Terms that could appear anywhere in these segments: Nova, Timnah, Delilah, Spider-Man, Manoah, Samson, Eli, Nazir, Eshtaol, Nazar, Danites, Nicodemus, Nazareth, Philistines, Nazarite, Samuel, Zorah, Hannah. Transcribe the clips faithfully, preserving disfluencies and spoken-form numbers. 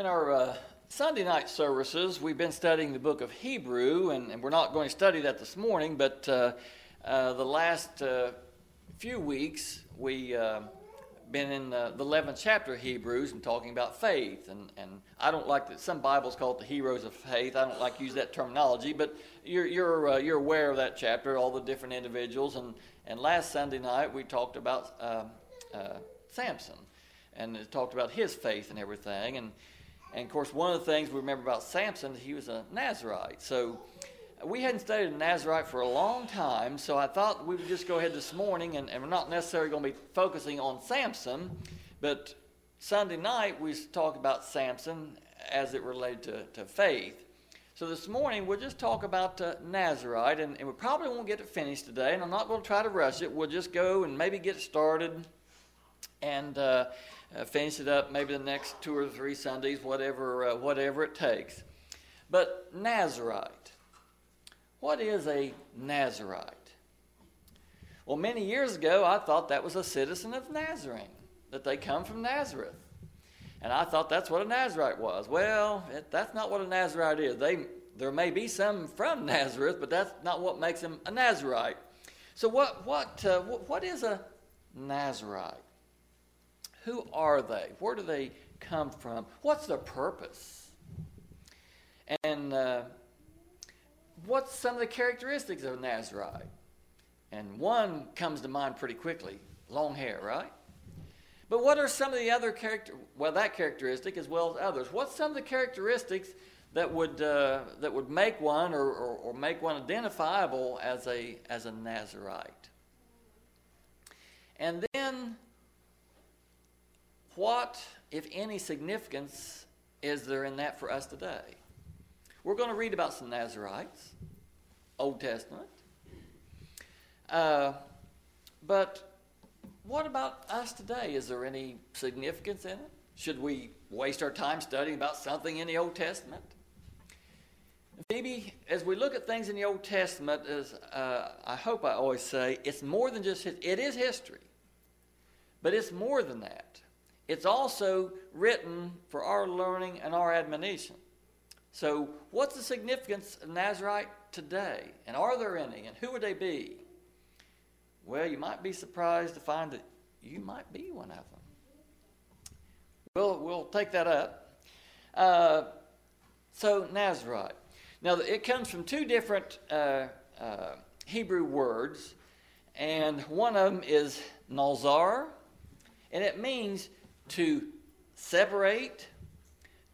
In our uh, Sunday night services, we've been studying the book of Hebrew, and, and we're not going to study that this morning, but uh, uh, the last uh, few weeks, we've uh, been in uh, the eleventh chapter of Hebrews and talking about faith, and, and I don't like that some Bibles call it the heroes of faith. I don't like to use that terminology, but you're, you're, uh, you're aware of that chapter, all the different individuals, and, and last Sunday night, we talked about uh, uh, Samson, and it talked about his faith and everything, and And, of course, one of the things we remember about Samson, he was a Nazarite. So we hadn't studied a Nazarite for a long time, so I thought we would just go ahead this morning, and, and we're not necessarily going to be focusing on Samson, but Sunday night we talk about Samson as it related to, to faith. So this morning we'll just talk about uh, Nazarite, and, and we probably won't get it finished today, and I'm not going to try to rush it. We'll just go and maybe get started and... Uh, Uh, finish it up maybe the next two or three Sundays, whatever uh, whatever it takes. But Nazarite. What is a Nazarite? Well, many years ago, I thought that was a citizen of Nazarene, that they come from Nazareth. And I thought that's what a Nazarite was. Well, it, that's not what a Nazarite is. They, there may be some from Nazareth, but that's not what makes them a Nazarite. So what what uh, what is a Nazarite? Who are they? Where do they come from? What's their purpose? And uh, what's some of the characteristics of a Nazarite? And one comes to mind pretty quickly. Long hair, right? But what are some of the other character? Well, that characteristic as well as others. What's some of the characteristics that would uh, that would make one or, or, or make one identifiable as a as a Nazarite? And then, what, if any, significance is there in that for us today? We're going to read about some Nazarites, Old Testament. Uh, but what about us today? Is there any significance in it? Should we waste our time studying about something in the Old Testament? Maybe as we look at things in the Old Testament, as uh, I hope I always say, it's more than just, it is history. But it's more than that. It's also written for our learning and our admonition. So what's the significance of Nazarite today? And are there any? And who would they be? Well, you might be surprised to find that you might be one of them. We'll, we'll take that up. Uh, so Nazarite. Now, it comes from two different uh, uh, Hebrew words. And one of them is Nazar. And it means to separate,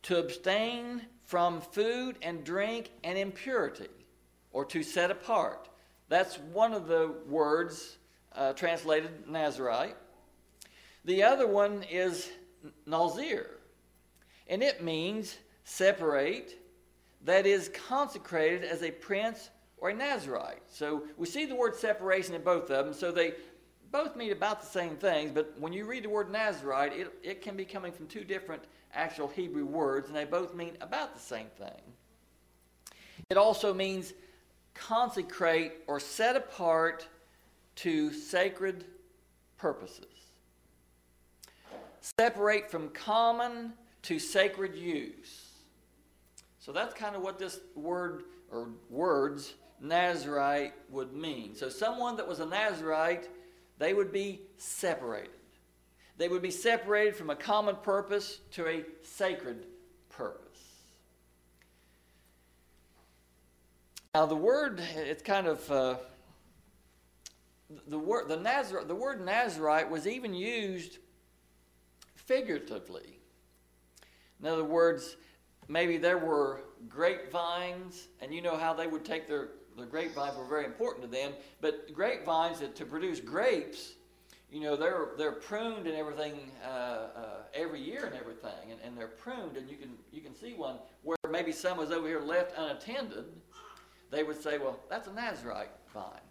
to abstain from food and drink and impurity, or to set apart. That's one of the words uh, translated Nazarite. The other one is Nazir, and it means separate, that is consecrated as a prince or a Nazarite. So we see the word separation in both of them, so they both mean about the same things, but when you read the word Nazarite, it, it can be coming from two different actual Hebrew words, and they both mean about the same thing. It also means consecrate or set apart to sacred purposes. Separate from common to sacred use. So that's kind of what this word or words Nazarite would mean. So someone that was a Nazarite, they would be separated. They would be separated from a common purpose to a sacred purpose. Now the word, it's kind of, uh, the, word, the, Nazar, the word Nazarite was even used figuratively. In other words, maybe there were grapevines, and you know how they would take their The grapevines were very important to them, but grapevines that to produce grapes, you know, they're they're pruned and everything uh, uh, every year and everything, and, and they're pruned, and you can you can see one where maybe some was over here left unattended. They would say, well, that's a Nazarite vine.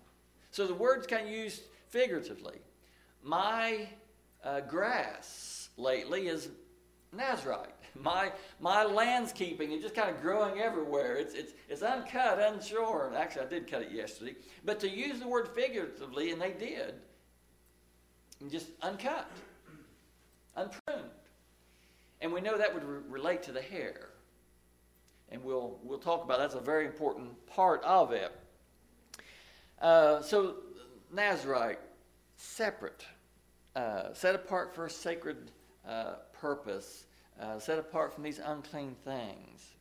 So the word's kind of used figuratively. My uh, grass lately is Nazarite. My my landscaping is just kind of growing everywhere. It's it's it's uncut, unshorn. Actually, I did cut it yesterday. But to use the word figuratively, and they did, just uncut, unpruned. And we know that would re- relate to the hair. And we'll, we'll talk about that. That's a very important part of it. Uh, so Nazarite, separate, uh, set apart for a sacred uh, purpose, uh, set apart from these unclean things.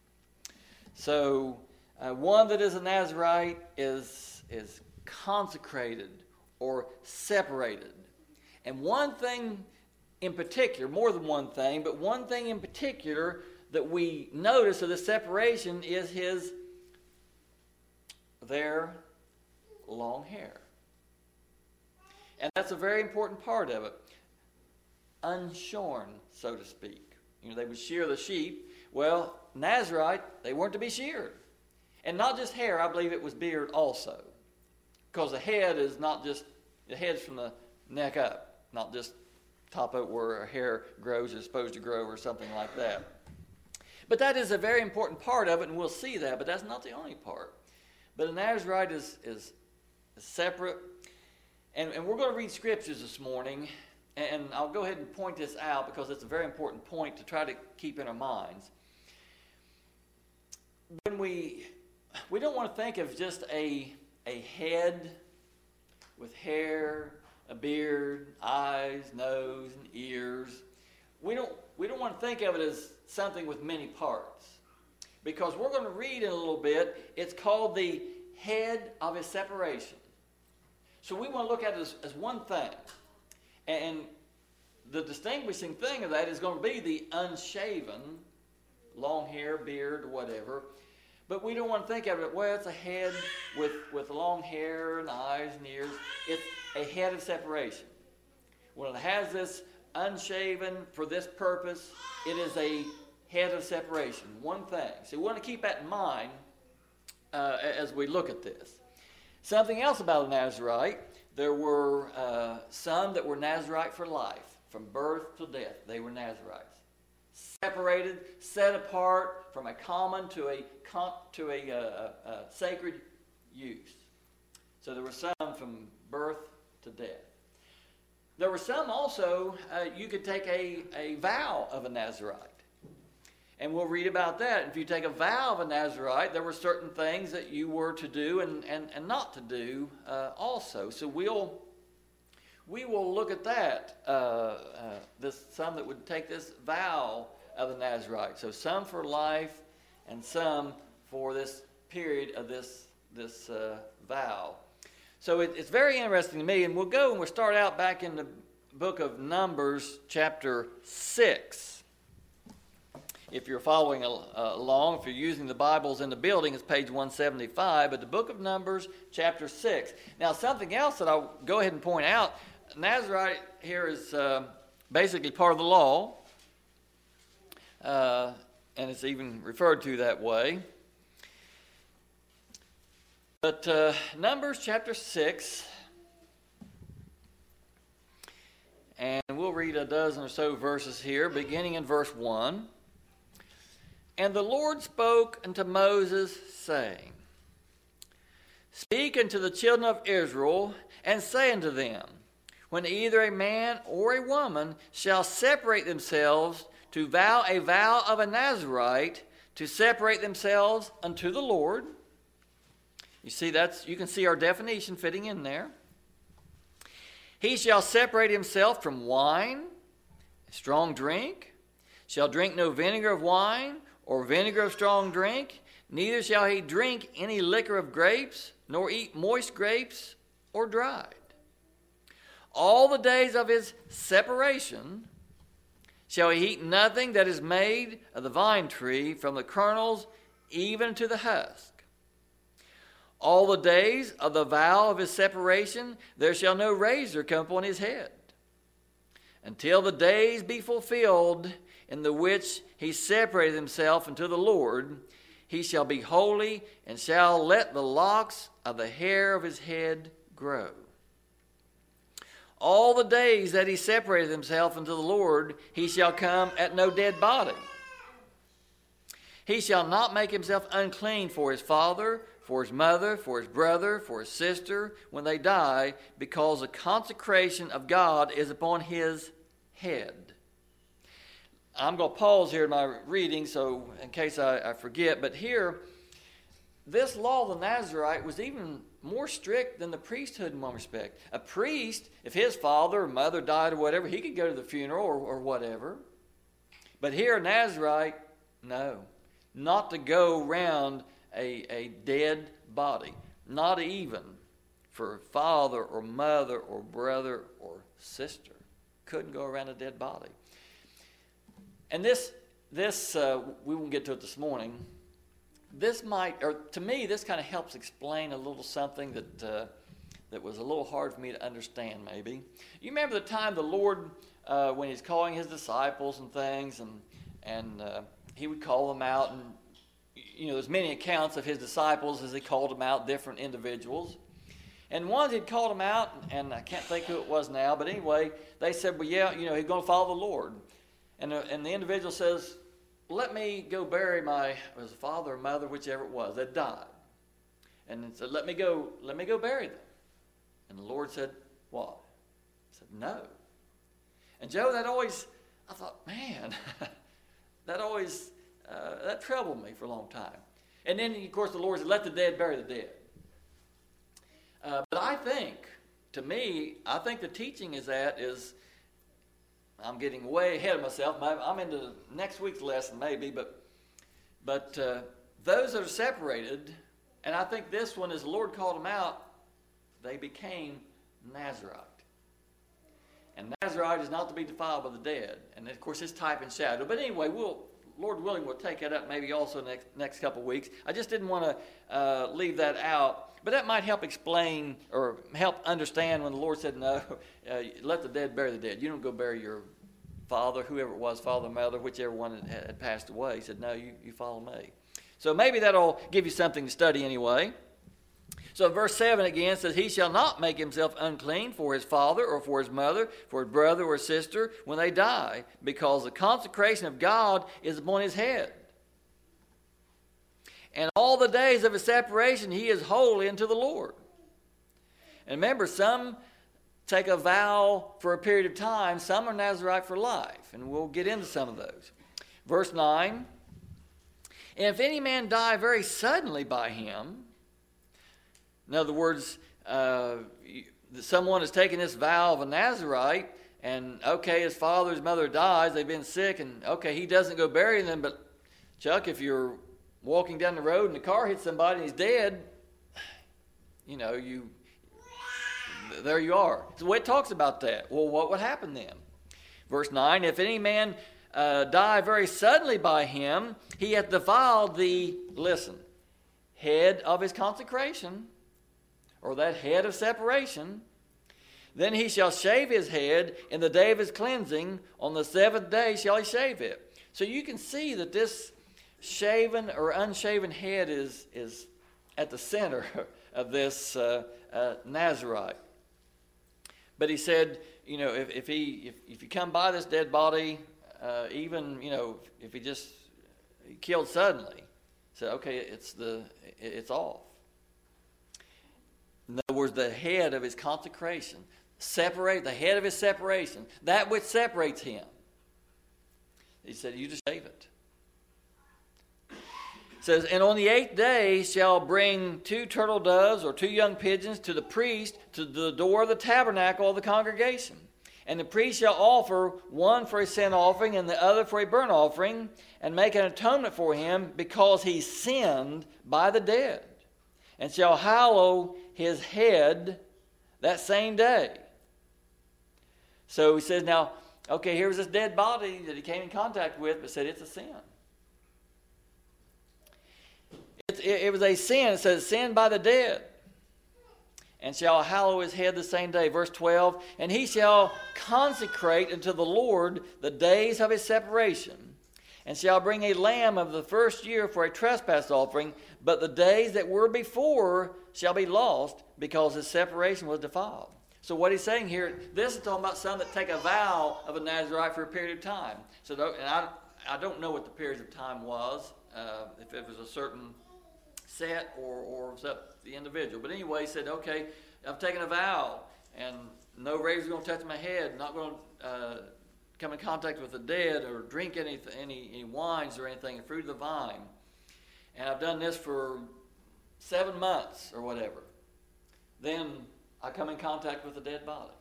So uh, one that is a Nazarite is, is consecrated or separated. And one thing in particular, more than one thing, but one thing in particular that we notice of the separation is his, their long hair. And that's a very important part of it. Unshorn, so to speak. You know, they would shear the sheep. Well, Nazarite, they weren't to be sheared. And not just hair, I believe it was beard also. Because the head is not just, the head's from the neck up, not just top out where hair grows is supposed to grow or something like that. But that is a very important part of it, and we'll see that, but that's not the only part. But a Nazarite is, is separate. And, and we're going to read scriptures this morning, and I'll go ahead and point this out because it's a very important point to try to keep in our minds. When we, we don't want to think of just a, a head with hair, a beard, eyes, nose, and ears. We don't, we don't want to think of it as something with many parts. Because we're going to read in a little bit, it's called the head of his separation. So we want to look at it as, as one thing. And the distinguishing thing of that is going to be the unshaven, long hair, beard, whatever. But we don't want to think of it, well, it's a head with, with long hair and eyes and ears. It's a head of separation. When it has this unshaven for this purpose, it is a head of separation, one thing. So we want to keep that in mind uh, as we look at this. Something else about a Nazarite, there were uh, some that were Nazarite for life, from birth to death. They were Nazarites, separated, set apart from a common to a to a, a, a sacred use. So there were some from birth to death. There were some also, uh, you could take a, a vow of a Nazarite. And we'll read about that. If you take a vow of a Nazarite, there were certain things that you were to do and, and, and not to do uh, also. So we'll, we will look at that, uh, uh, this, some that would take this vow of a Nazarite. So some for life and some for this period of this, this uh, vow. So it, it's very interesting to me. And we'll go and we'll start out back in the book of Numbers chapter six. If you're following along, if you're using the Bibles in the building, it's page one seventy-five, but the book of Numbers, chapter six. Now, something else that I'll go ahead and point out, Nazarite here is uh, basically part of the law, uh, and it's even referred to that way. But uh, Numbers, chapter six, and we'll read a dozen or so verses here, beginning in verse one. And the Lord spoke unto Moses, saying, Speak unto the children of Israel, and say unto them, When either a man or a woman shall separate themselves to vow a vow of a Nazarite, to separate themselves unto the Lord. You see, that's, you can see our definition fitting in there. He shall separate himself from wine, strong drink, shall drink no vinegar of wine, or vinegar of strong drink, neither shall he drink any liquor of grapes, nor eat moist grapes or dried. All the days of his separation shall he eat nothing that is made of the vine tree, from the kernels even to the husk. All the days of the vow of his separation there shall no razor come upon his head, until the days be fulfilled in the which he separated himself unto the Lord. He shall be holy, and shall let the locks of the hair of his head grow. All the days that he separated himself unto the Lord, he shall come at no dead body. He shall not make himself unclean for his father, for his mother, for his brother, for his sister, when they die, because the consecration of God is upon his head. I'm going to pause here in my reading so in case I, I forget. But here, this law of the Nazarite was even more strict than the priesthood in one respect. A priest, if his father or mother died or whatever, he could go to the funeral or, or whatever. But here, a Nazarite, no. Not to go round a, a dead body. Not even for father or mother or brother or sister. Couldn't go around a dead body. And this, this uh, we won't get to it this morning. This might, or to me, this kind of helps explain a little something that uh, that was a little hard for me to understand, maybe. You remember the time the Lord, uh, when he's calling his disciples and things, and, and uh, he would call them out, and, you know, there's many accounts of his disciples as he called them out, different individuals. And once he'd called them out, and I can't think who it was now, but anyway, they said, well, yeah, you know, he's going to follow the Lord. And the, and the individual says, let me go bury my it was father or mother, whichever it was, that died. And it said, let me go, let me go bury them. And the Lord said, what? He said, no. And Joe, that always, I thought, man, that always, uh, that troubled me for a long time. And then, of course, the Lord said, let the dead bury the dead. Uh, but I think, to me, I think the teaching is that is, I'm getting way ahead of myself. I'm into next week's lesson maybe, but but uh, those that are separated, and I think this one, as the Lord called them out, they became Nazarite. And Nazarite is not to be defiled by the dead. And of course, it's type and shadow. But anyway, we'll, Lord willing, we'll take that up maybe also next next couple of weeks. I just didn't want to uh, leave that out. But that might help explain or help understand when the Lord said, no, uh, let the dead bury the dead. You don't go bury your father, whoever it was, father, mother, whichever one had passed away. He said, no, you, you follow me. So maybe that'll give you something to study anyway. So verse seven again says, he shall not make himself unclean for his father or for his mother, for his brother or sister when they die, because the consecration of God is upon his head. And all the days of his separation, he is holy unto the Lord. And remember, some take a vow for a period of time. Some are Nazarite for life. And we'll get into some of those. Verse nine. And if any man die very suddenly by him, in other words, uh, someone has taken this vow of a Nazarite, and okay, his father, his mother dies, they've been sick, and okay, he doesn't go bury them, but Chuck, if you're walking down the road and the car hits somebody and he's dead, you know, you, there you are. So it talks about that. Well, what would happen then? Verse nine, if any man uh, die very suddenly by him, he hath defiled the, listen, head of his consecration, or that head of separation. Then he shall shave his head in the day of his cleansing. On the seventh day shall he shave it. So you can see that this shaven or unshaven head is is at the center of this uh, uh, Nazarite. But he said, you know, if, if he if, if you come by this dead body, uh, even you know, if he just killed suddenly, said, okay, it's the it's off. In other words, the head of his consecration, separate the head of his separation, that which separates him. He said, you just shave it. Says, and on the eighth day shall bring two turtle doves or two young pigeons to the priest to the door of the tabernacle of the congregation. And the priest shall offer one for a sin offering and the other for a burnt offering, and make an atonement for him because he sinned by the dead, and shall hallow his head that same day. So he says, now, okay, here's this dead body that he came in contact with, but said it's a sin. It was a sin. It says, sin by the dead. And shall hallow his head the same day. Verse twelve. And he shall consecrate unto the Lord the days of his separation. And shall bring a lamb of the first year for a trespass offering. But the days that were before shall be lost, because his separation was defiled. So what he's saying here, this is talking about some that take a vow of a Nazarite for a period of time. So, and I, I don't know what the period of time was. Uh, if it was a certain set or, or the individual. But anyway, he said, okay, I've taken a vow, and no razor is going to touch my head, not going to uh, come in contact with the dead or drink any, any, any wines or anything, fruit of the vine. And I've done this for seven months or whatever. Then I come in contact with a dead body.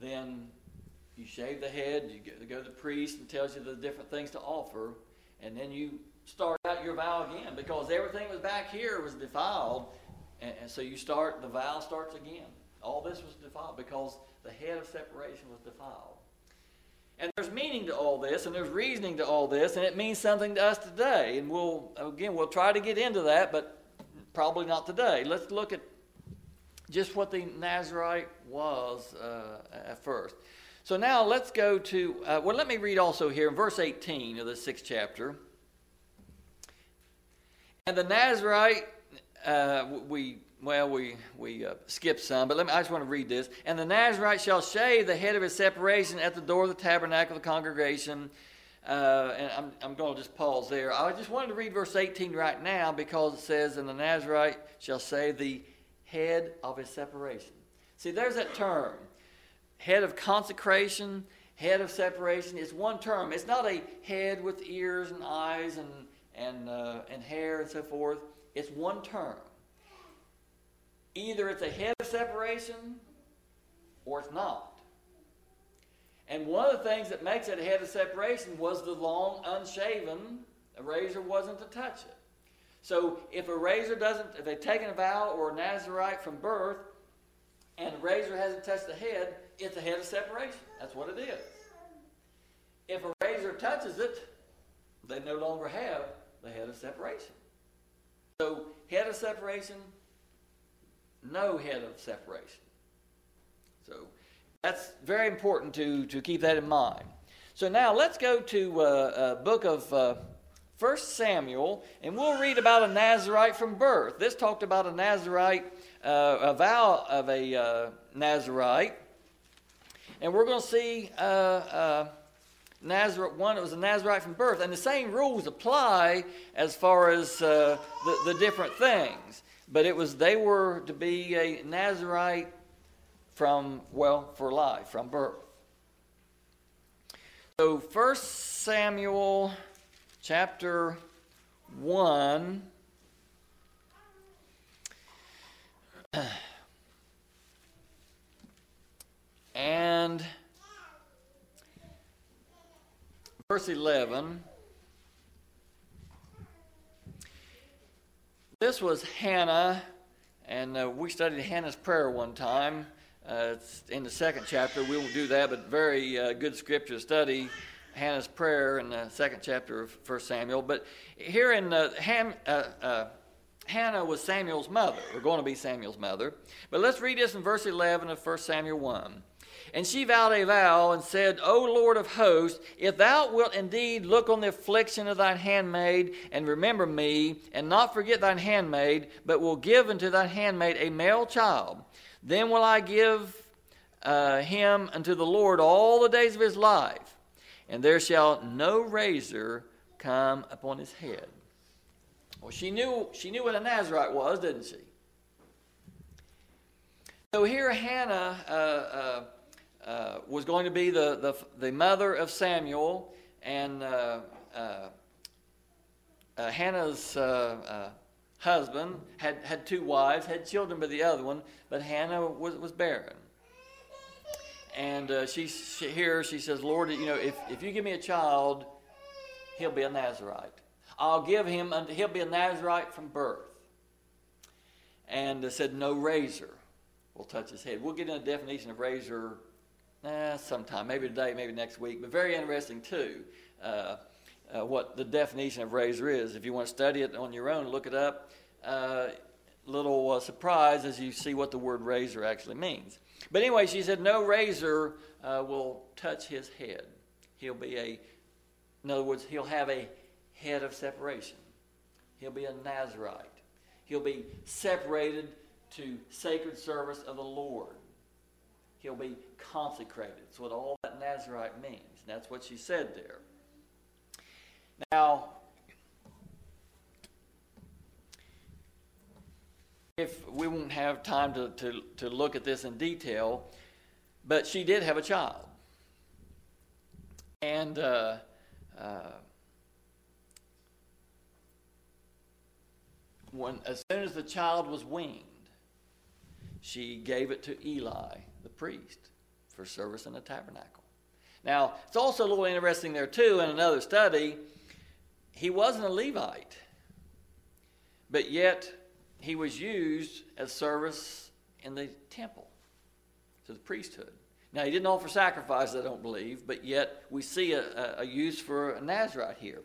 Then you shave the head, you go to the priest and tells you the different things to offer, and then you start out your vow again because everything was back here was defiled, and, and so you start, the vow starts again. All this was defiled because the head of separation was defiled. And there's meaning to all this, and there's reasoning to all this, and it means something to us today. And we'll, again, we'll try to get into that, but probably not today. Let's look at just what the Nazarite was uh, at first. So now let's go to, uh, well, let me read also here in verse eighteen of the sixth chapter. And the Nazarite, uh, we, well, we we uh, skipped some, but let me, I just want to read this. And the Nazarite shall shave the head of his separation at the door of the tabernacle of the congregation. Uh, and I'm, I'm going to just pause there. I just wanted to read verse eighteen right now because it says, and the Nazarite shall shave the head of his separation. See, there's that term, head of consecration, head of separation. It's one term. It's not a head with ears and eyes and, and, uh, and hair and so forth. It's one term. Either it's a head of separation or it's not. And one of the things that makes it a head of separation was the long unshaven. A razor wasn't to touch it. So if a razor doesn't, if they've taken a vow or a Nazarite from birth and a razor hasn't touched the head, it's a head of separation. That's what it is. If a razor touches it, they no longer have the head of separation. So head of separation, no head of separation. So that's very important to, to keep that in mind. So now let's go to uh, a book of uh, First Samuel, and we'll read about a Nazarite from birth. This talked about a Nazarite, uh, a vow of a uh, Nazarite. And we're going to see uh, uh, Nazareth one, it was a Nazarite from birth. And the same rules apply as far as uh, the, the different things. But it was, they were to be a Nazarite from, well, for life, from birth. So First Samuel chapter one. And verse eleven. This was Hannah, and uh, we studied Hannah's prayer one time. Uh, it's in the second chapter. We won't do that, but very uh, good scripture to study Hannah's prayer in the second chapter of First Samuel. But here in uh, Ham, uh, uh, Hannah was Samuel's mother, or going to be Samuel's mother. But let's read this in verse eleven of First Samuel one. And she vowed a vow and said, O Lord of hosts, if thou wilt indeed look on the affliction of thine handmaid, and remember me, and not forget thine handmaid, but will give unto thine handmaid a male child, then will I give uh, him unto the Lord all the days of his life, and there shall no razor come upon his head. Well, she knew, she knew what a Nazarite was, didn't she? So here Hannah... Uh, uh, Uh, was going to be the, the, the mother of Samuel, and uh, uh, uh, Hannah's uh, uh, husband had, had two wives, had children by the other one, but Hannah was, was barren. And uh, she, she, here she says, Lord, you know, if, if you give me a child, he'll be a Nazarite. I'll give him, unto, he'll be a Nazarite from birth. And uh, said, no razor will touch his head. We'll get into a definition of razor Eh, sometime, maybe today, maybe next week, but very interesting too, uh, uh, what the definition of razor is. If you want to study it on your own, look it up. Uh, little uh, surprise as you see what the word razor actually means. But anyway, she said, no razor uh, will touch his head. He'll be a, in other words, he'll have a head of separation. He'll be a Nazarite. He'll be separated to sacred service of the Lord. He'll be consecrated. That's what all that Nazarite means. And that's what she said there. Now, if we won't have time to, to, to look at this in detail, but she did have a child. And uh, uh, when as soon as the child was weaned, she gave it to Eli, the priest, for service in the tabernacle. Now, it's also a little interesting there, too, in another study. He wasn't a Levite, but yet he was used as service in the temple, to the priesthood. Now, he didn't offer sacrifice, I don't believe, but yet we see a, a, a use for a Nazarite here.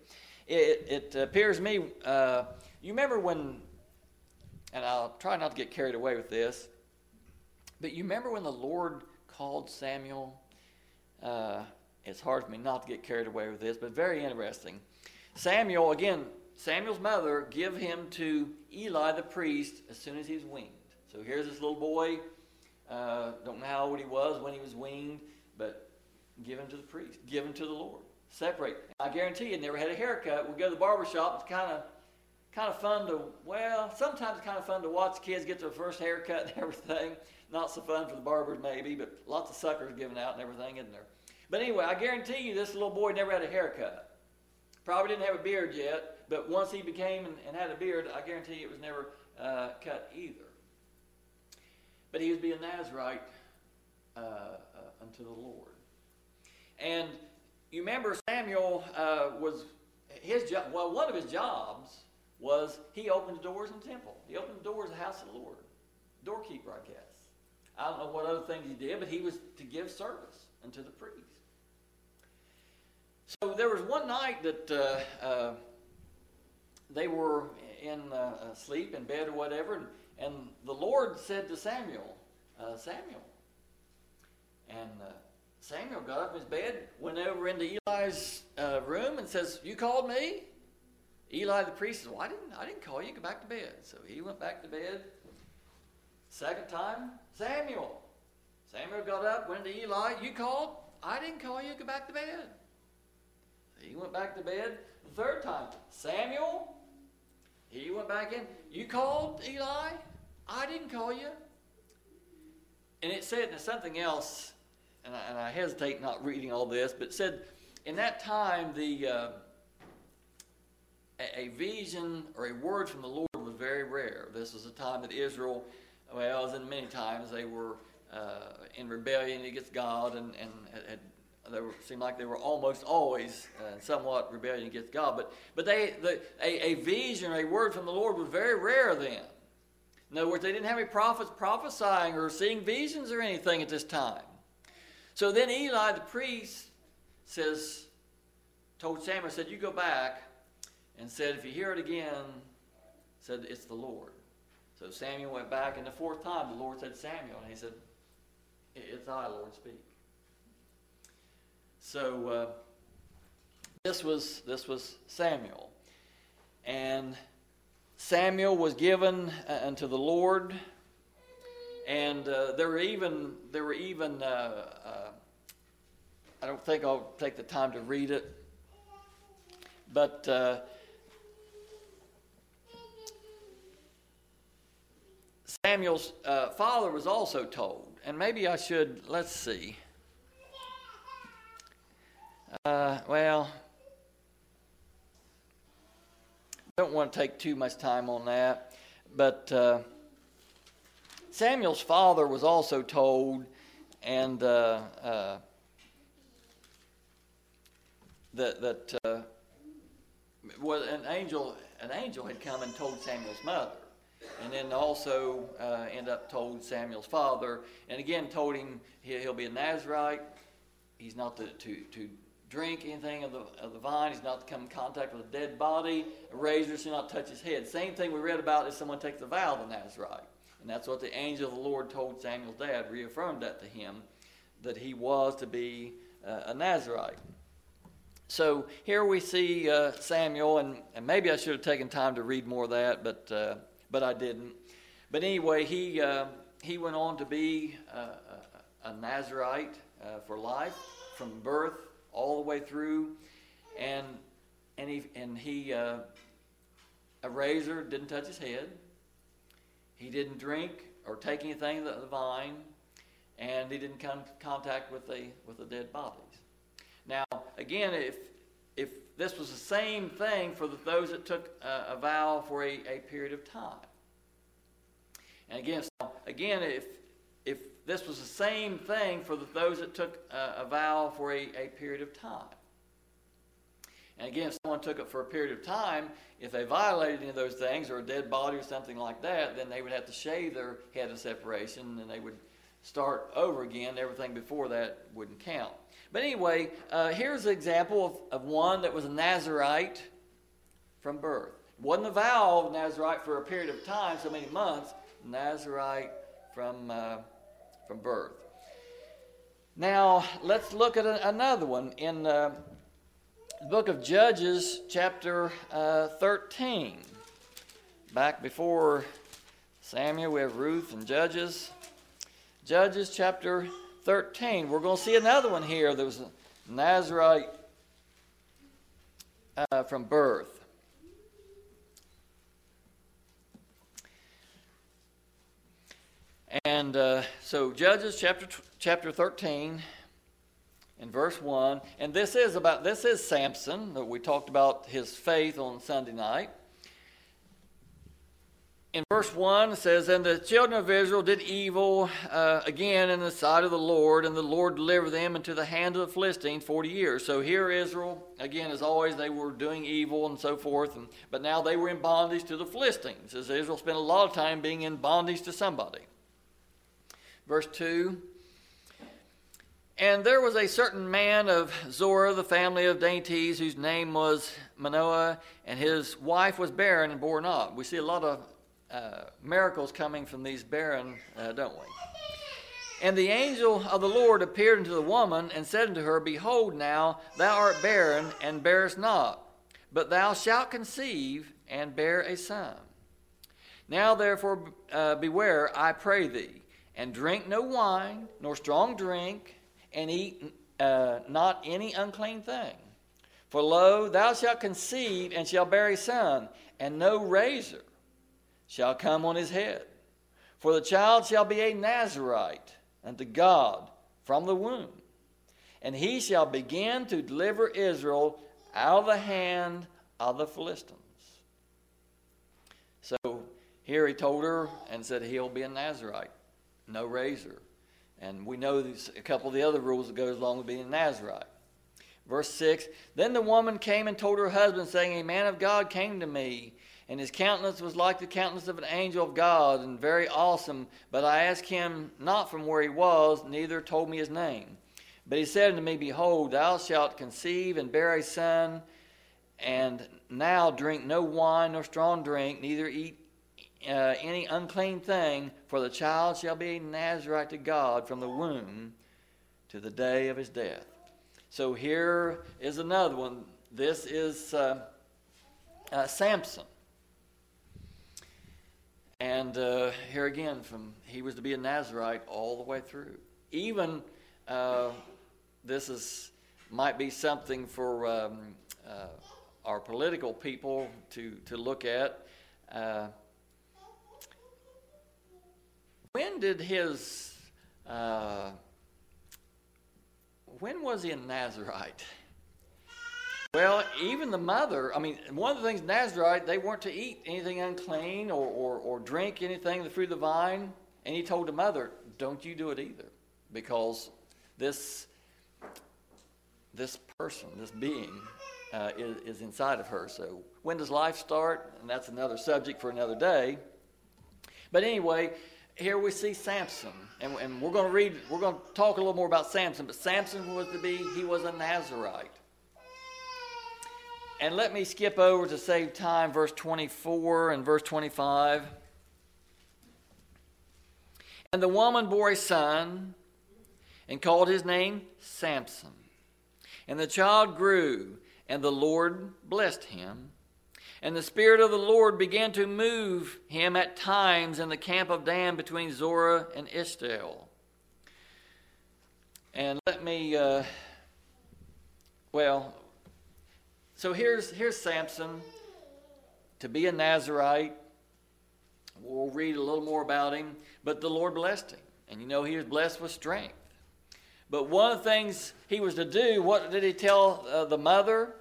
It, it appears to me, uh, you remember when, and I'll try not to get carried away with this, but you remember when the Lord called Samuel? Uh, it's hard for me not to get carried away with this, but very interesting. Samuel, again, Samuel's mother give him to Eli the priest as soon as he's weaned. So here's this little boy. Uh, don't know how old he was when he was weaned, but give him to the priest. Give him to the Lord. Separate. I guarantee you, never had a haircut. We go to the barbershop. It's kind of kind of fun to, well, sometimes it's kind of fun to watch kids get their first haircut and everything. Not so fun for the barbers maybe, but lots of suckers giving out and everything, isn't there? But anyway, I guarantee you this little boy never had a haircut. Probably didn't have a beard yet, but once he became and, and had a beard, I guarantee you it was never uh, cut either. But he was being Nazarite uh, uh, unto the Lord. And you remember Samuel uh, was, his job, well, one of his jobs was he opened the doors in the temple. He opened the doors of the house of the Lord. Doorkeeper, I guess. I don't know what other things he did, but he was to give service unto the priest. So there was one night that uh, uh, they were in uh, sleep, in bed or whatever, and, and the Lord said to Samuel, uh, Samuel. And uh, Samuel got up in his bed, went over into Eli's uh, room and says, "You called me?" Eli the priest says, "Well, I didn't, I didn't call you. Go back to bed." So he went back to bed. Second time, Samuel. Samuel got up, went to Eli. "You called? I didn't call you. Go back to bed." He went back to bed. The third time, Samuel. He went back in. "You called, Eli? I didn't call you." And it said, and something else, and I, and I hesitate not reading all this, but it said, in that time, the uh, a, a vision or a word from the Lord was very rare. This was a time that Israel, well, as in many times, they were uh, in rebellion against God and and had They were, seemed like they were almost always uh, somewhat rebellion against God. But but they the, a, a vision or a word from the Lord was very rare then. In other words, they didn't have any prophets prophesying or seeing visions or anything at this time. So then Eli the priest says, told Samuel, said, "You go back," and said, "If you hear it again," said, "it's the Lord." So Samuel went back, and the fourth time the Lord said, "Samuel," and he said, "It's I, Lord, speak." So uh, this was this was Samuel, and Samuel was given uh, unto the Lord, and uh, there were even there were even uh, uh, I don't think I'll take the time to read it, but uh, Samuel's uh, father was also told, and maybe I should let's see. Uh, well, I don't want to take too much time on that, but uh, Samuel's father was also told, and uh, uh, that that uh, well, an angel an angel had come and told Samuel's mother, and then also uh, end up told Samuel's father, and again told him he'll be a Nazarite. He's not to to, to drink anything of the of the vine. He's not to come in contact with a dead body. A razor should not touch his head. Same thing we read about if someone takes the vow of the Nazarite. And that's what the angel of the Lord told Samuel's dad, reaffirmed that to him, that he was to be uh, a Nazarite. So here we see uh, Samuel, and, and maybe I should have taken time to read more of that, but uh, but I didn't. But anyway, he, uh, he went on to be uh, a Nazarite uh, for life, from birth all the way through, and and he and he uh, a razor didn't touch his head. He didn't drink or take anything of the, the vine, and he didn't come in contact with the with the dead bodies. Now, again, if, if this was the same thing for the, those that took a, a vow for a, a period of time. And again, so, again if, if this was the same thing for the, those that took a, a vow for a, a period of time. And again, if someone took it for a period of time, if they violated any of those things, or a dead body or something like that, then they would have to shave their head of separation, and they would start over again. Everything before that wouldn't count. But anyway, uh, here's an example of, of one that was a Nazarite from birth. Wasn't a vow of Nazarite for a period of time, so many months, Nazarite from, uh, from birth. Now, let's look at a, another one in... Uh, The book of Judges, chapter uh, thirteen. Back before Samuel, we have Ruth and Judges. Judges, chapter thirteen. We're going to see another one here. There was a Nazarite uh, from birth. And uh, so Judges, chapter chapter thirteen. In verse one, and this is about this is Samson that we talked about his faith on Sunday night. In verse one it says, "And the children of Israel did evil uh, again in the sight of the Lord, and the Lord delivered them into the hand of the Philistines forty years." So here Israel again, as always, they were doing evil and so forth, and, but now they were in bondage to the Philistines, as Israel spent a lot of time being in bondage to somebody. Verse two. "And there was a certain man of Zorah, the family of Danites, whose name was Manoah, and his wife was barren and bore not." We see a lot of uh, miracles coming from these barren, uh, don't we? "And the angel of the Lord appeared unto the woman, and said unto her, Behold now, thou art barren, and bearest not, but thou shalt conceive, and bear a son. Now therefore uh, beware, I pray thee, and drink no wine, nor strong drink, and eat uh, not any unclean thing. For lo, thou shalt conceive, and shalt bear a son, and no razor shall come on his head. For the child shall be a Nazarite unto God from the womb, and he shall begin to deliver Israel out of the hand of the Philistines." So here he told her and said he'll be a Nazarite, no razor. And we know these, a couple of the other rules that goes along with being a Nazarite. Verse six, "Then the woman came and told her husband, saying, A man of God came to me, and his countenance was like the countenance of an angel of God, and very awesome. But I asked him not from where he was, neither told me his name. But he said unto me, Behold, thou shalt conceive and bear a son, and now drink no wine nor strong drink, neither eat Uh, any unclean thing, for the child shall be a Nazarite to God from the womb to the day of his death." So here is another one. This is uh, uh, Samson. And uh, here again, from he was to be a Nazarite all the way through. Even uh, this is might be something for um, uh, our political people to, to look at. Uh, When did his, uh, when was he a Nazarite? Well, even the mother, I mean, one of the things Nazarite, they weren't to eat anything unclean or, or, or drink anything, the fruit of the vine. And he told the mother, don't you do it either, because this, this person, this being uh, is, is inside of her. So when does life start? And that's another subject for another day. But anyway, here we see Samson, and, and we're going to read, we're going to talk a little more about Samson, but Samson was to be, he was a Nazarite. And let me skip over to save time, verse twenty-four and verse twenty-five. "And the woman bore a son, and called his name Samson. And the child grew, and the Lord blessed him. And the Spirit of the Lord began to move him at times in the camp of Dan between Zorah and Eshtaol." And let me, uh, well, so here's, here's Samson, to be a Nazarite. We'll read a little more about him. But the Lord blessed him. And you know he was blessed with strength. But one of the things he was to do, what did he tell uh, the mother?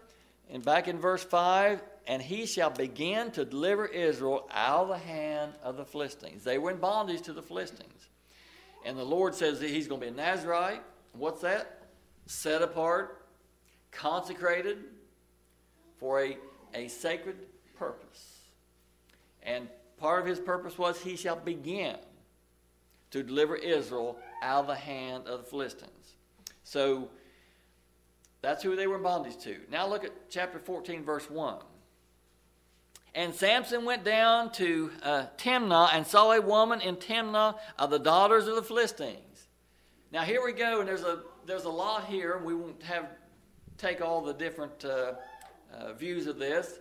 And back in verse five, and he shall begin to deliver Israel out of the hand of the Philistines. They were in bondage to the Philistines. And the Lord says that he's going to be a Nazarite. What's that? Set apart, consecrated for a, a sacred purpose. And part of his purpose was he shall begin to deliver Israel out of the hand of the Philistines. So that's who they were in bondage to. Now look at chapter fourteen, verse one. And Samson went down to uh, Timnah and saw a woman in Timnah of the daughters of the Philistines. Now here we go, and there's a there's a lot here. We won't have take all the different uh, uh, views of this.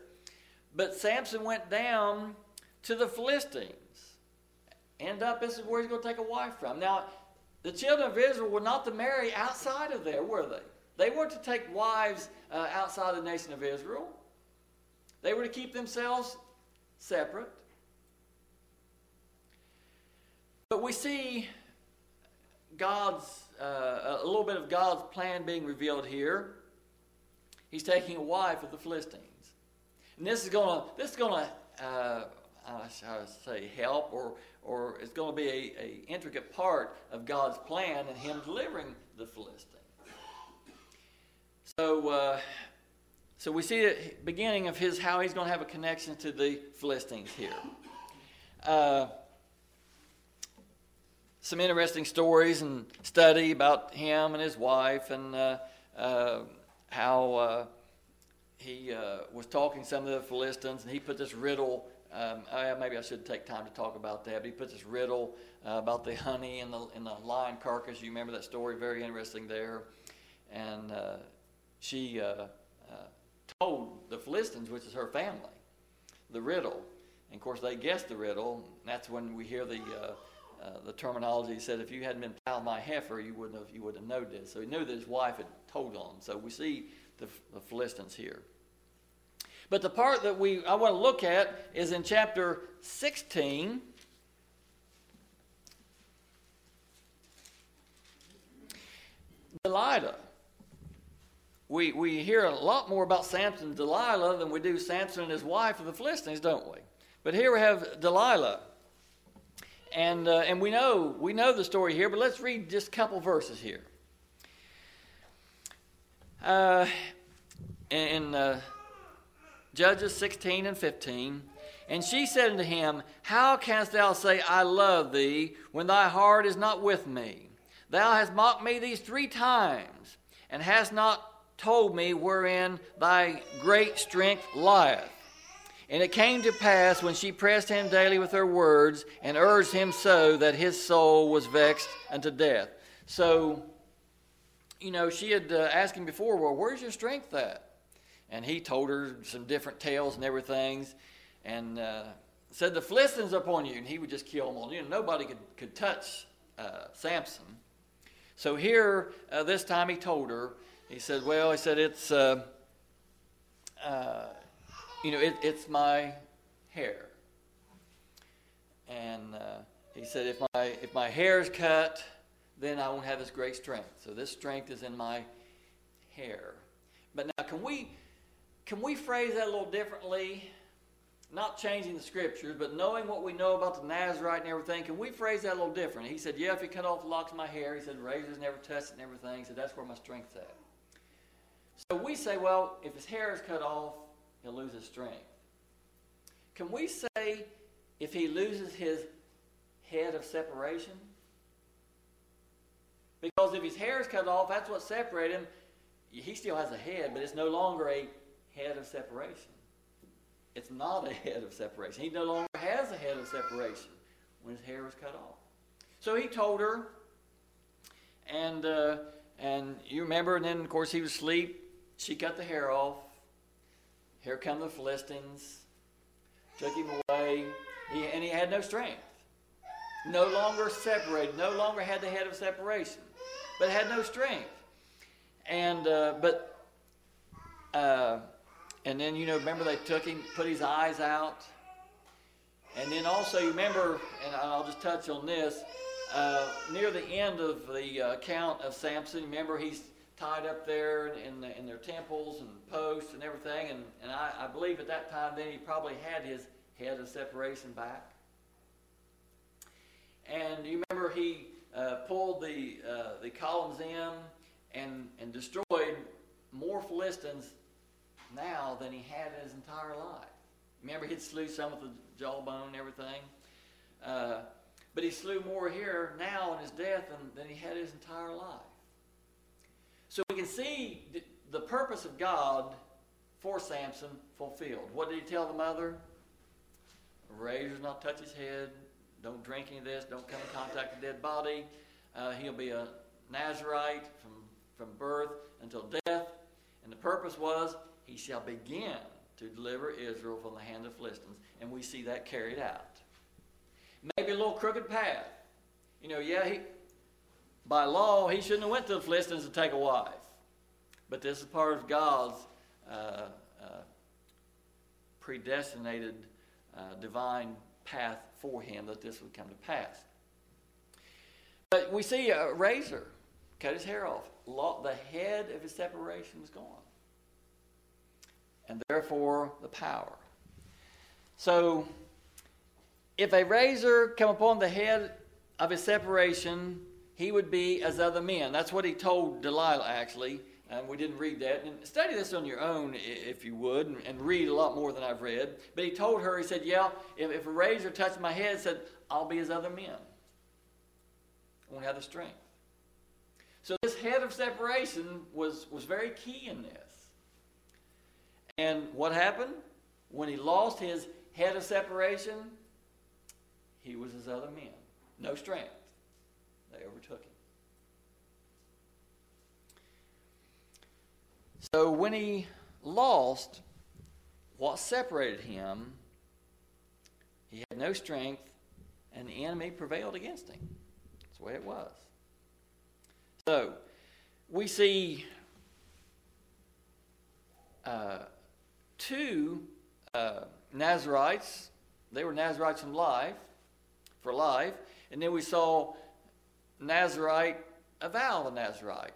But Samson went down to the Philistines. End up, this is where he's going to take a wife from. Now, the children of Israel were not to marry outside of there, were they? They weren't to take wives uh, outside the nation of Israel. They were to keep themselves separate. But we see God's, uh, a little bit of God's plan being revealed here. He's taking a wife of the Philistines. And this is going to, this is going to, uh, I should say help, or, or it's going to be a, a intricate part of God's plan and him delivering the Philistines. So, uh, So we see the beginning of his, how he's going to have a connection to the Philistines here. Uh, some interesting stories and study about him and his wife, and uh, uh, how uh, he uh, was talking to some of the Philistines, and he put this riddle. Um, I, maybe I should take time to talk about that. But he put this riddle uh, about the honey and the, and the lion carcass. You remember that story? Very interesting there. And uh, she... Uh, uh, told the Philistines, which is her family, the riddle. And of course, they guessed the riddle. And that's when we hear the uh, uh, the terminology said, "If you hadn't been plowing my heifer, you wouldn't have you wouldn't have known this." So he knew that his wife had told on. So we see the, the Philistines here. But the part that we I want to look at is in chapter sixteen. Delilah. We, we hear a lot more about Samson and Delilah than we do Samson and his wife of the Philistines, don't we? But here we have Delilah. And uh, and we know we know the story here, but let's read just a couple verses here. Uh, in uh, Judges sixteen and fifteen, and she said unto him, "How canst thou say, I love thee, when thy heart is not with me? Thou hast mocked me these three times, and hast not told me wherein thy great strength lieth." And it came to pass, when she pressed him daily with her words, and urged him so, that his soul was vexed unto death. So, you know, she had uh, asked him before, well, where's your strength at? And he told her some different tales and everything, and uh, said, the Philistines are upon you, and he would just kill them all. You know, nobody could, could touch uh, Samson. So here, uh, this time he told her, He said, well, he said, it's, uh, uh, you know, it, it's my hair. And uh, he said, if my if my hair is cut, then I won't have this great strength. So this strength is in my hair. But now, can we, can we phrase that a little differently? Not changing the scriptures, but knowing what we know about the Nazarite and everything, can we phrase that a little different? He said, yeah, if you cut off the locks of my hair, he said, razors never touched it and everything. He said, that's where my strength's at. So we say, well, if his hair is cut off, he'll lose his strength. Can we say if he loses his head of separation? Because if his hair is cut off, that's what separated him. He still has a head, but it's no longer a head of separation. It's not a head of separation. He no longer has a head of separation when his hair was cut off. So he told her, and uh, and you remember, and then, of course, he was asleep. She cut the hair off. Here come the Philistines. Took him away. He, and he had no strength. No longer separated. No longer had the head of separation. But had no strength. And, uh, but, uh, and then, you know, remember they took him, put his eyes out. And then also, you remember, and I'll just touch on this, uh, near the end of the uh, account of Samson, remember he's tied up there in, the, in their temples and posts and everything, and, and I, I believe at that time then he probably had his head of separation back. And you remember he uh, pulled the, uh, the columns in and, and destroyed more Philistines now than he had in his entire life. Remember, he'd slew some with the jawbone and everything. Uh, but he slew more here now in his death than, than he had his entire life. So we can see th the purpose of God for Samson fulfilled. What did he tell the mother? Razors not touch his head. Don't drink any of this. Don't come in contact with a dead body. Uh, he'll be a Nazarite from, from birth until death. And the purpose was, he shall begin to deliver Israel from the hand of Philistines. And we see that carried out. Maybe a little crooked path. You know, yeah, he, by law, he shouldn't have went to the Philistines to take a wife. But this is part of God's uh, uh, predestinated uh, divine path for him, that this would come to pass. But we see a razor cut his hair off. The head of his separation was gone. And therefore, the power. So, if a razor come upon the head of his separation, he would be as other men. That's what he told Delilah, actually. And we didn't read that. And study this on your own, if you would, and, and read a lot more than I've read. But he told her, he said, yeah, if, if a razor touched my head, he said, I'll be as other men. I won't have the strength. So this head of separation was, was very key in this. And what happened? When he lost his head of separation, he was as other men. No strength. They overtook him. So when he lost what separated him, he had no strength, and the enemy prevailed against him. That's the way it was. So we see uh, two uh, Nazarites. They were Nazarites from life, for life. And then we saw Nazarite avow the Nazarite.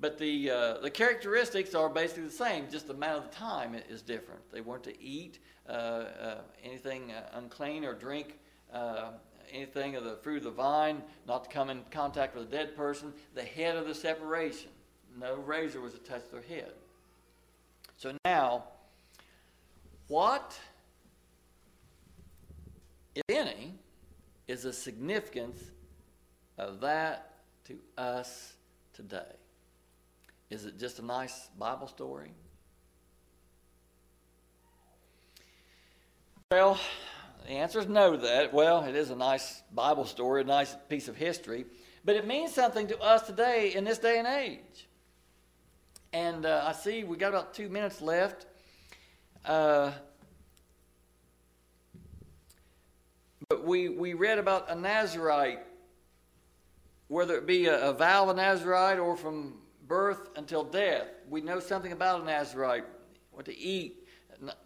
But the, uh, the characteristics are basically the same, just the amount of time is different. They weren't to eat uh, uh, anything uh, unclean or drink uh, anything of the fruit of the vine, not to come in contact with a dead person. The head of the separation. No razor was to touch their head. So now, what, if any, is the significance of that to us today? Is it just a nice Bible story? Well, the answer is no to that. Well, it is a nice Bible story, a nice piece of history. But it means something to us today in this day and age. And uh, I see we got about two minutes left. Uh, but we, we read about a Nazarite, whether it be a, a vow of a Nazarite or from birth until death. We know something about a Nazarite, what to eat,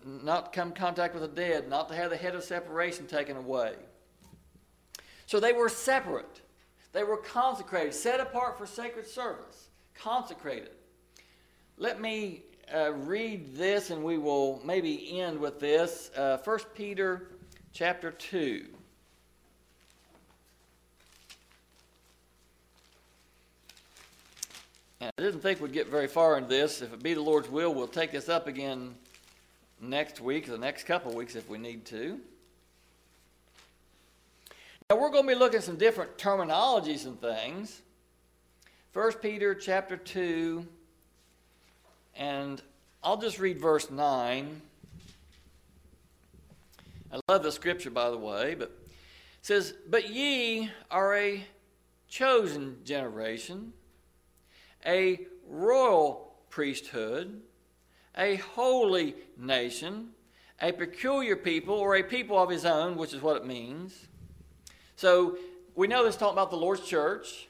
not come in contact with the dead, not to have the head of separation taken away. So they were separate. They were consecrated, set apart for sacred service, consecrated. Let me uh, read this, and we will maybe end with this. Uh, First Peter chapter two. I didn't think we'd get very far in this. If it be the Lord's will, we'll take this up again next week, the next couple of weeks if we need to. Now we're going to be looking at some different terminologies and things. First Peter chapter two, and I'll just read verse nine. I love the scripture, by the way, but it says, "But ye are a chosen generation, a royal priesthood, a holy nation, a peculiar people," or a people of his own, which is what it means. So we know this is talking about the Lord's church.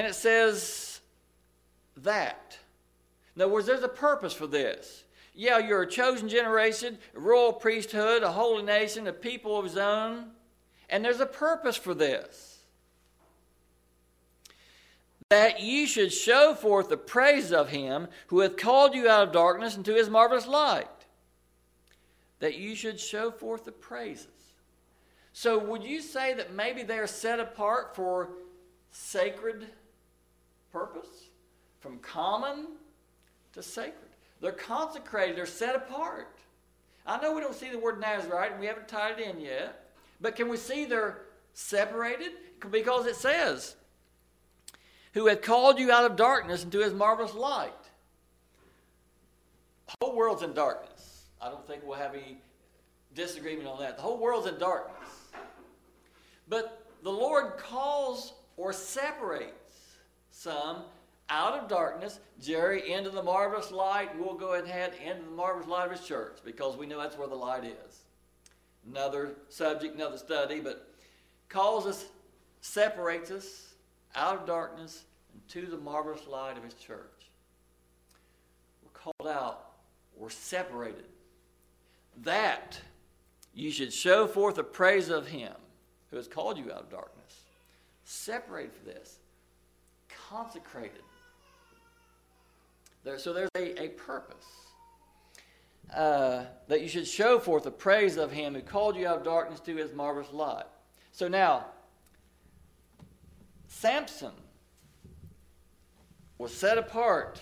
And it says that. In other words, there's a purpose for this. Yeah, you're a chosen generation, a royal priesthood, a holy nation, a people of his own, And there's a purpose for this. That ye should show forth the praise of him who hath called you out of darkness into his marvelous light. That you should show forth the praises. So would you say that maybe they are set apart for sacred purpose? From common to sacred. They're consecrated. They're set apart. I know we don't see the word Nazarite, and we haven't tied it in yet. But can we see they're separated? Because it says, who hath called you out of darkness into his marvelous light. The whole world's in darkness. I don't think we'll have any disagreement on that. The whole world's in darkness. But the Lord calls or separates some out of darkness, Jerry, into the marvelous light. We'll go ahead and into the marvelous light of his church because we know that's where the light is. Another subject, another study, but calls us, separates us out of darkness and to the marvelous light of his church. We're called out. We're separated. That you should show forth the praise of him who has called you out of darkness. Separated for this. Consecrated. There, so there's a, a purpose. Uh, that you should show forth the praise of him who called you out of darkness to his marvelous light. So now, Samson was set apart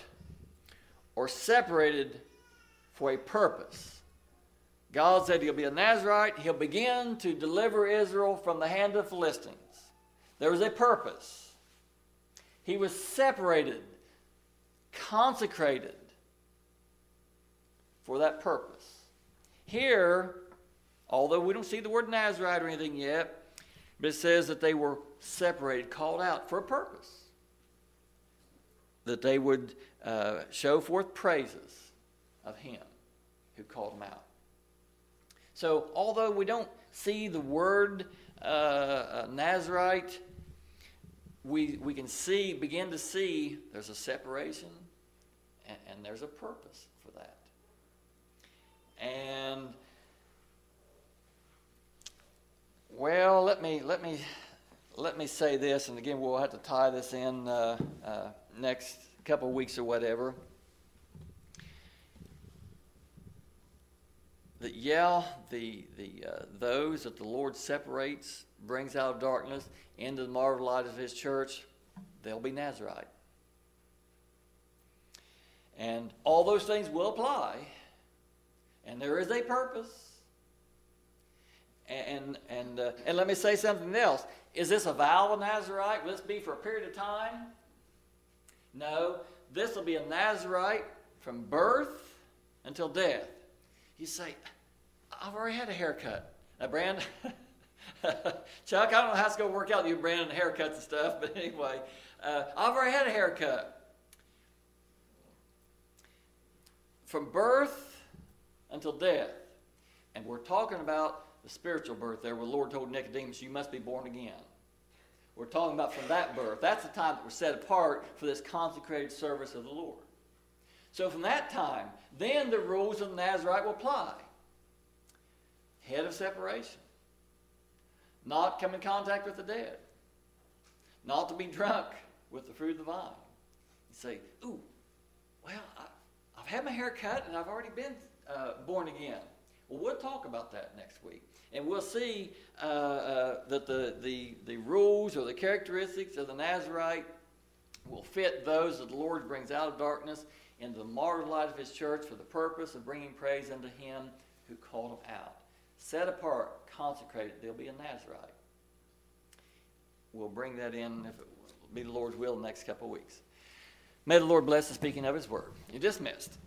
or separated for a purpose. God said he'll be a Nazarite. He'll begin to deliver Israel from the hand of the Philistines. There was a purpose. He was separated, consecrated for that purpose. Here, although we don't see the word Nazarite or anything yet, but it says that they were separated, called out for a purpose. That they would uh, show forth praises of him who called them out. So, although we don't see the word uh, uh, Nazarite, we we can see, begin to see there's a separation and, and there's a purpose for that. And well, let me let me let me say this, and again we'll have to tie this in uh, uh, next couple weeks or whatever. That yeah, the the uh, those that the Lord separates, brings out of darkness into the marvelous light of his church, they'll be Nazarite. And all those things will apply. And there is a purpose. And and uh, and let me say something else. Is this a vow of Nazarite? Will this be for a period of time? No. This will be a Nazarite from birth until death. You say, I've already had a haircut. Now, Brandon, Chuck, I don't know how it's going to work out with you, Brandon, and haircuts and stuff. But anyway, uh, I've already had a haircut. From birth until death. And we're talking about the spiritual birth there where the Lord told Nicodemus, you must be born again. We're talking about from that birth. That's the time that we're set apart for this consecrated service of the Lord. So from that time, then the rules of the Nazarite will apply. Head of separation. Not come in contact with the dead. Not to be drunk with the fruit of the vine. You say, ooh, well, I, I've had my hair cut and I've already been uh, born again. Well, we'll talk about that next week. And we'll see uh, uh, that the, the, the rules or the characteristics of the Nazarite will fit those that the Lord brings out of darkness into the marvelous light of his church for the purpose of bringing praise unto him who called him out. Set apart, consecrated, they'll be a Nazarite. We'll bring that in, if it will be the Lord's will, in the next couple of weeks. May the Lord bless the speaking of his word. You're dismissed.